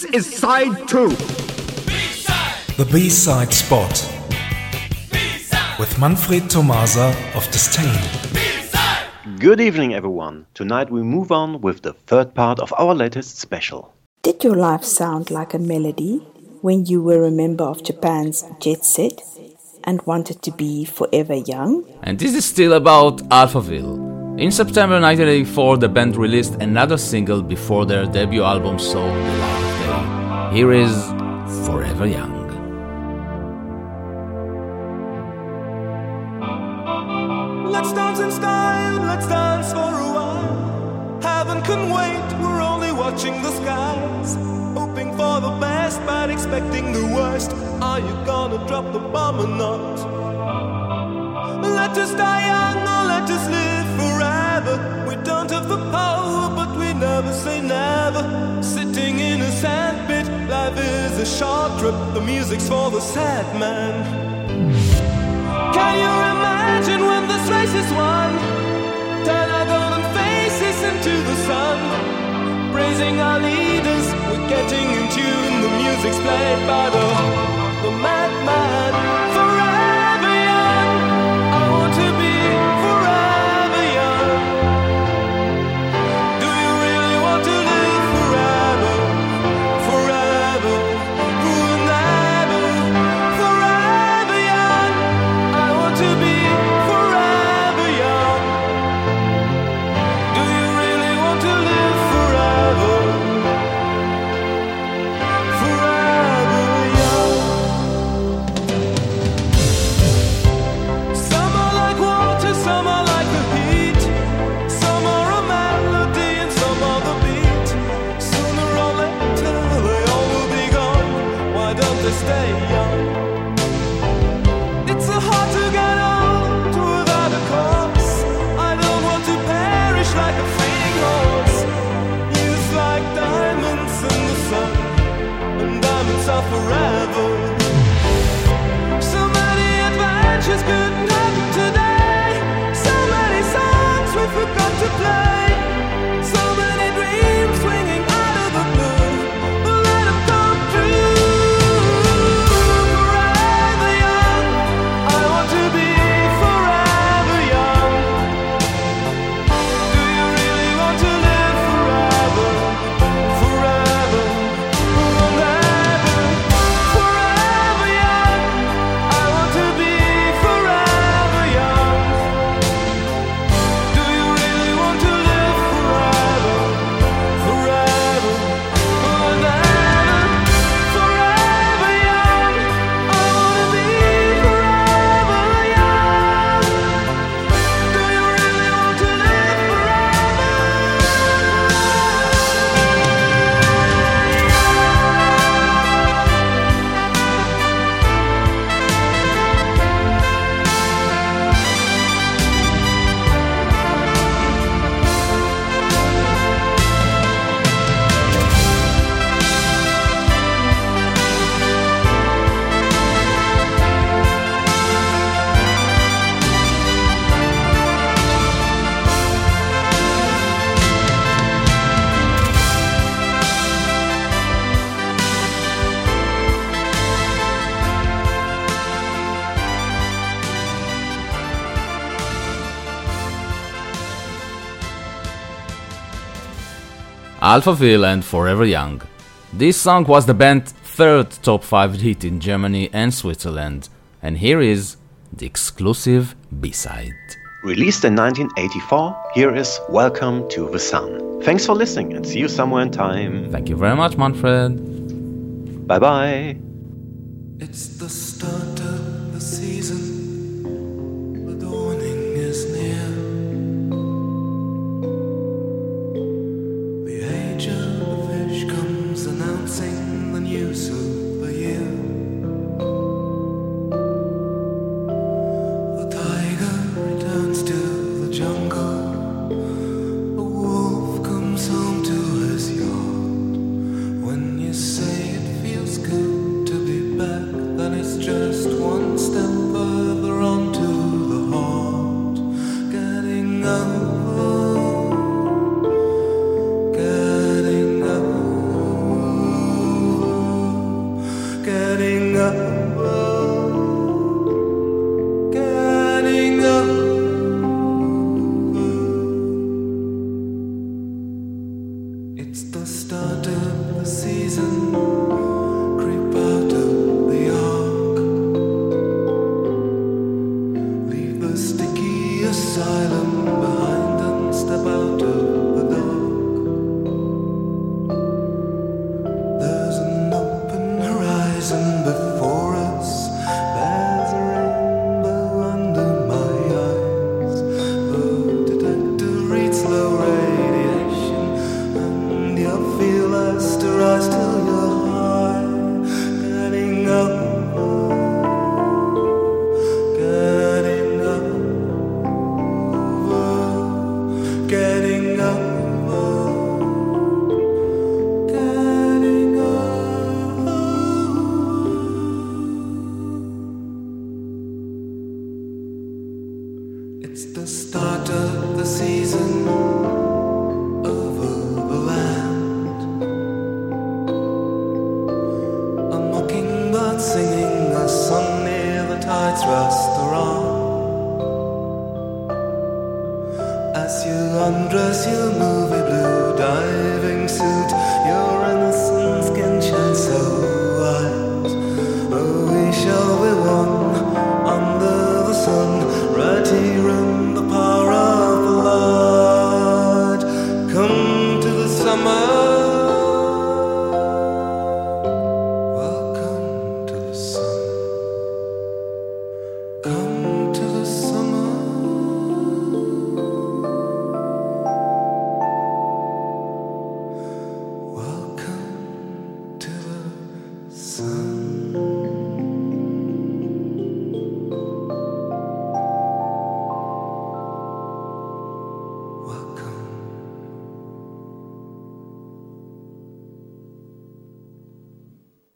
This is side 2. B-side. The B side spot. B-side. With Manfred Tomasa of Disdain. B-side. Good evening, everyone. Tonight we move on with the third part of our latest special. Did your life sound like a melody when you were a member of Japan's jet set and wanted to be forever young? And this is still about Alphaville. In September 1984, the band released another single before their debut album saw the light of day. Here is Forever Young. Let's dance in style, let's dance for a while. Heaven can wait, we're only watching the skies. Hoping for the best, but expecting the worst. Are you gonna drop the bomb or not? Let us die young or let us live. We don't have the power, but we never say never. Sitting in a sandpit, life is a short trip. The music's for the sad man. Can you imagine when this race is won? Turn our golden faces into the sun. Praising our leaders, we're getting in tune. The music's played by the madman. Forever young, I want to be stay young. It's so hard to get old without a cause. I don't want to perish like a fleeing horse. Youth like diamonds in the sun, and diamonds are forever. So many adventures couldn't happen today. So many songs we forgot to play. So many dreams swinging out of the blue. Alphaville and Forever Young. This song was the band's third top 5 hit in Germany and Switzerland, and here is the exclusive B-side. Released in 1984, here is Welcome to the Sun. Thanks for listening and see you somewhere in time. Thank you very much, Manfred. Bye-bye. It's the start of the season. The dawning is near. Announcing the news of the year. The tiger returns to the jungle. The wolf comes home to his yard. When you say it feels good to be back, then it's just one step further onto the heart. Getting over. As you undress your movie blue diving suit, your